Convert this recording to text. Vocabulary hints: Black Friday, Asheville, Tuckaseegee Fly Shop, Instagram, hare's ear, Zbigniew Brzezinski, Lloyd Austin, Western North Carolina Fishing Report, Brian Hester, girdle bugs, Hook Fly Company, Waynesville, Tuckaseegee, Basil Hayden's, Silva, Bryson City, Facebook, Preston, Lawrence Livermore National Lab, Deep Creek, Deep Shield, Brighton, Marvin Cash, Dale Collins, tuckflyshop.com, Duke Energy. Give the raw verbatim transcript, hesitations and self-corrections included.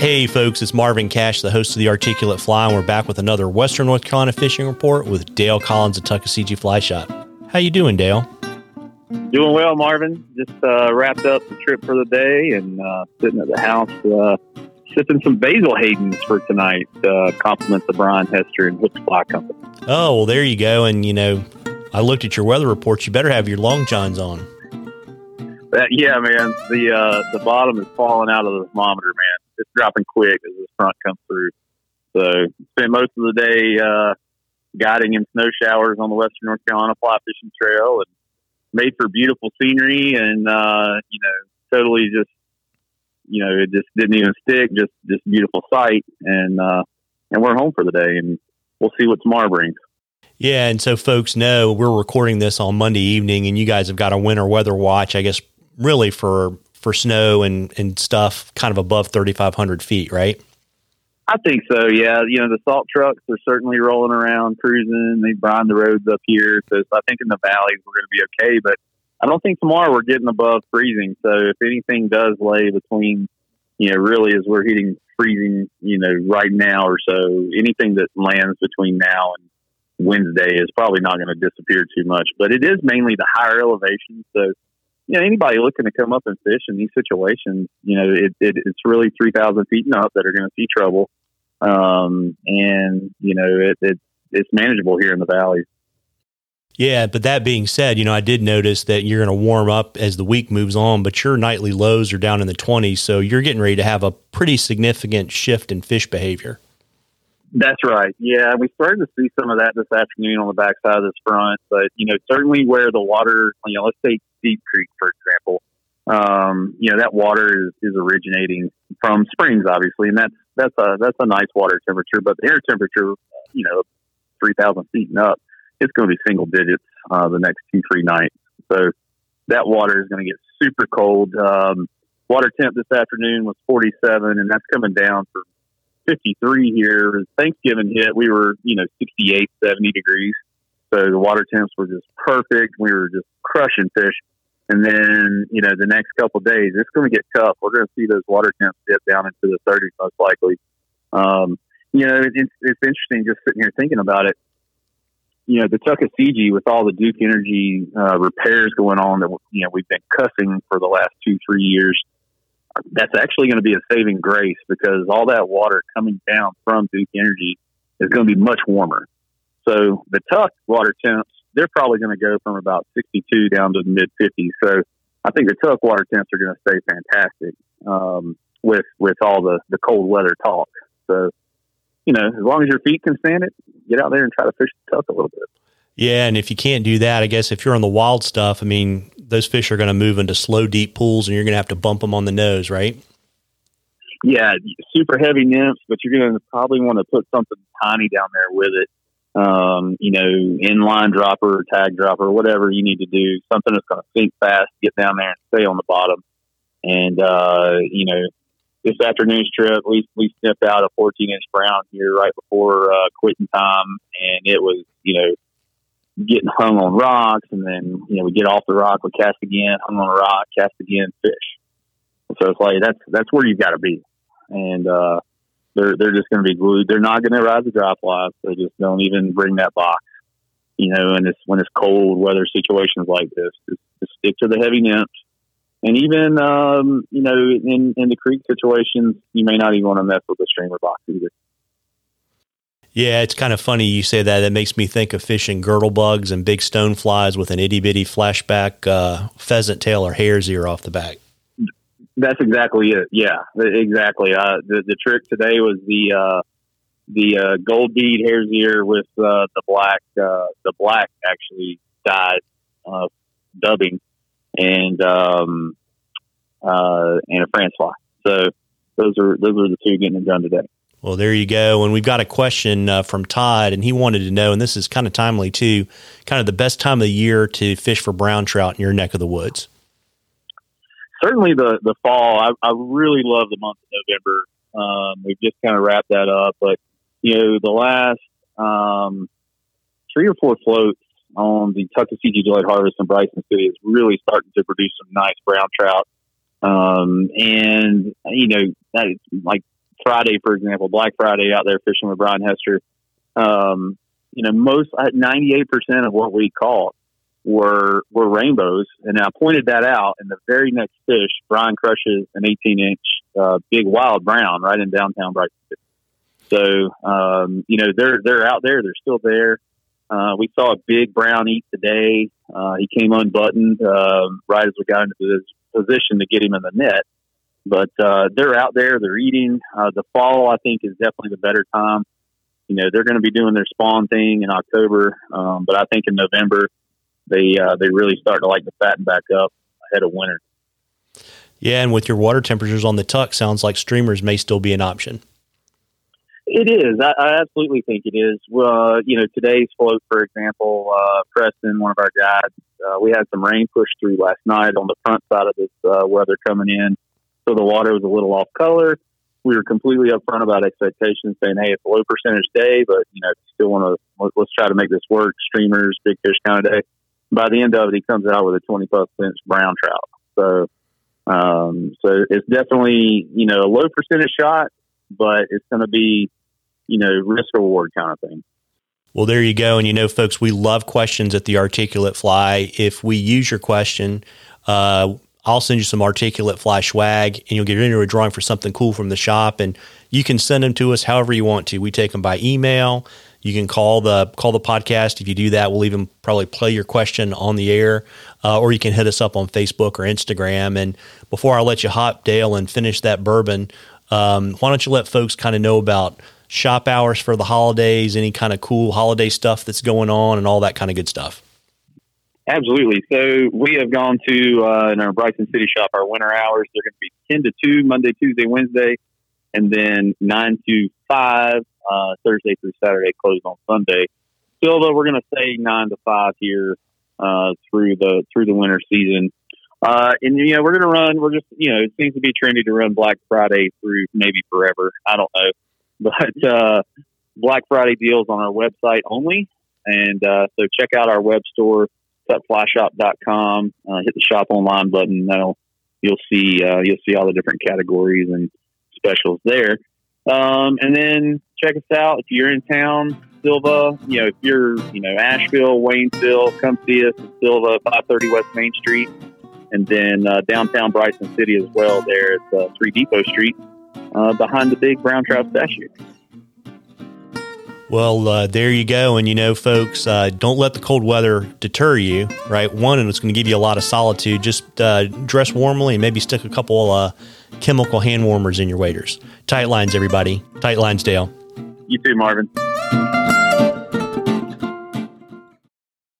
Hey folks, it's Marvin Cash, the host of the Articulate Fly, and we're back with another Western North Carolina Fishing Report with Dale Collins at Tuckaseegee Fly Shop. How you doing, Dale? Doing well, Marvin. Just uh, wrapped up the trip for the day and uh, sitting at the house, uh, sipping some Basil Hayden's for tonight. Uh, compliments of Brian Hester and Hook Fly Company. Oh, well, there you go. And, you know, I looked at your weather reports. You better have your long johns on. That, yeah, man. The uh, the bottom is falling out of the thermometer, man. It's dropping quick as this front comes through. So spent most of the day uh, guiding in snow showers on the Western North Carolina Fly Fishing Trail, and made for beautiful scenery. And uh, you know, totally just you know, it just didn't even stick. Just just beautiful sight, and uh, and we're home for the day, and we'll see what tomorrow brings. Yeah, and so folks know we're recording this on Monday evening, and you guys have got a winter weather watch, I guess, really for. for snow and, and stuff kind of above thirty-five hundred feet, right? I think so. Yeah. You know, the salt trucks are certainly rolling around cruising. They grind the roads up here. So I think in the valleys, we're going to be okay, but I don't think tomorrow we're getting above freezing. So if anything does lay between, you know, really as we're hitting freezing, you know, right now or so, anything that lands between now and Wednesday is probably not going to disappear too much, but it is mainly the higher elevation. So, you know, anybody looking to come up and fish in these situations, you know, it, it, it's really three thousand feet and up that are going to see trouble. Um, and, you know, it, it it's manageable here in the valley. Yeah, but that being said, you know, I did notice that you're going to warm up as the week moves on, but your nightly lows are down in the twenties, so you're getting ready to have a pretty significant shift in fish behavior. That's right. Yeah, we started to see some of that this afternoon on the backside of this front, but, you know, certainly where the water, you know, let's take Deep Creek, for example, um, you know, that water is, is originating from springs, obviously, and that's, that's a, that's a nice water temperature, but the air temperature, you know, three thousand feet and up, it's going to be single digits, uh, the next two, three nights. So that water is going to get super cold. Um, water temp this afternoon was forty-seven, and that's coming down for fifty-three here. Thanksgiving hit, we were, you know, sixty-eight, seventy degrees. So the water temps were just perfect. We were just crushing fish. And then, you know, the next couple of days, it's going to get tough. We're going to see those water temps dip down into the thirties, most likely. Um, you know, it, it's, it's interesting just sitting here thinking about it. You know, the Tuckaseegee with all the Duke Energy uh, repairs going on that, you know, we've been cussing for the last two, three years. That's actually going to be a saving grace because all that water coming down from Duke Energy is going to be much warmer. So the Tuck water temps, they're probably going to go from about sixty-two down to the mid-fifties. So I think the Tuck water temps are going to stay fantastic um, with with all the, the cold weather talk. So, you know, as long as your feet can stand it, get out there and try to fish the Tuck a little bit. Yeah, and if you can't do that, I guess if you're on the wild stuff, I mean, those fish are going to move into slow, deep pools, and you're going to have to bump them on the nose, right? Yeah, super heavy nymphs, but you're going to probably want to put something tiny down there with it. Um, you know, inline dropper, tag dropper, whatever you need to do, something that's going to sink fast, get down there and stay on the bottom. And, uh, you know, this afternoon's trip, we, we snipped out a fourteen inch brown here right before, uh, quitting time. And it was, you know, getting hung on rocks. And then, you know, we get off the rock, we cast again, hung on a rock, cast again, fish. So it's like, that's, that's where you've got to be. And, uh, They're they're just going to be glued. They're not going to ride the dry flies. They just don't even bring that box, you know. And it's when it's cold weather situations like this, just, just stick to the heavy nymphs. And even um, you know, in, in the creek situations, you may not even want to mess with the streamer box either. Yeah, it's kind of funny you say that. That makes me think of fishing girdle bugs and big stone flies with an itty bitty flashback uh, pheasant tail or hare's ear off the back. That's exactly it. Yeah, exactly. Uh, the, the trick today was the, uh, the, uh, gold bead hare's ear with, uh, the black, uh, the black actually dyed, uh, dubbing and, um, uh, and a France fly. So those are, those are the two getting it done today. Well, there you go. And we've got a question uh, from Todd, and he wanted to know, and this is kind of timely too, kind of the best time of the year to fish for brown trout in your neck of the woods. Certainly the, the fall, I, I really love the month of November. Um, we've just kind of wrapped that up, but you know, the last, um, three or four floats on the Tuckaseegee Deloitte harvest in Bryson City is really starting to produce some nice brown trout. Um, and you know, that is like Friday, for example, Black Friday, out there fishing with Brian Hester, um, you know, most ninety-eight percent of what we caught were were rainbows. And I pointed that out, and the very next fish, Brian crushes an eighteen-inch uh, big wild brown right in downtown Brighton. So, um, you know, they're they're out there. They're still there. Uh, we saw a big brown eat today. Uh, he came unbuttoned uh, right as we got into this position to get him in the net. But uh, they're out there. They're eating. Uh, the fall, I think, is definitely the better time. You know, they're going to be doing their spawn thing in October. Um, but I think in November, they uh, they really start to like to fatten back up ahead of winter. Yeah, and with your water temperatures on the Tuck, sounds like streamers may still be an option. It is. I, I absolutely think it is. Well, uh, you know, today's float, for example, uh, Preston, one of our guys, uh, we had some rain push through last night on the front side of this uh, weather coming in. So the water was a little off color. We were completely upfront about expectations, saying, hey, it's a low percentage day, but, you know, still want to, let, let's try to make this work. Streamers, big fish kind of day. By the end of it, he comes out with a twenty plus inch brown trout. So, um, so it's definitely, you know, a low percentage shot, but it's going to be, you know, risk reward kind of thing. Well, there you go. And, you know, folks, we love questions at the Articulate Fly. If we use your question, uh, I'll send you some Articulate Fly swag, and you'll get into a drawing for something cool from the shop. And you can send them to us however you want to. We take them by email. You can call the call the podcast. If you do that, we'll even probably play your question on the air, uh, or you can hit us up on Facebook or Instagram. And before I let you hop, Dale, and finish that bourbon, um, why don't you let folks kind of know about shop hours for the holidays, any kind of cool holiday stuff that's going on, and all that kind of good stuff. Absolutely. So we have gone to, uh, in our Bryson City shop, our winter hours. They're going to be ten to two, Monday, Tuesday, Wednesday, and then nine to five, uh, Thursday through Saturday, closed on Sunday. Silva, we're going to say nine to five here uh, through the through the winter season. Uh, and, you know, we're going to run, we're just, you know, it seems to be trendy to run Black Friday through maybe forever. I don't know. But uh, Black Friday deals on our website only. And uh, so check out our web store, tuck fly shop dot com. Uh, hit the shop online button. That'll, you'll see uh, you'll see all the different categories and specials there. Um, and then check us out if you're in town, Silva. You know, if you're you know Asheville, Waynesville, come see us at Silva, five thirty West Main Street, and then uh, downtown Bryson City as well. There at uh, Three Depot Street, uh, behind the big brown trout statue. Well, uh, there you go. And, you know, folks, uh, don't let the cold weather deter you, right? One, and it's going to give you a lot of solitude. Just uh, dress warmly and maybe stick a couple uh, chemical hand warmers in your waders. Tight lines, everybody. Tight lines, Dale. You too, Marvin.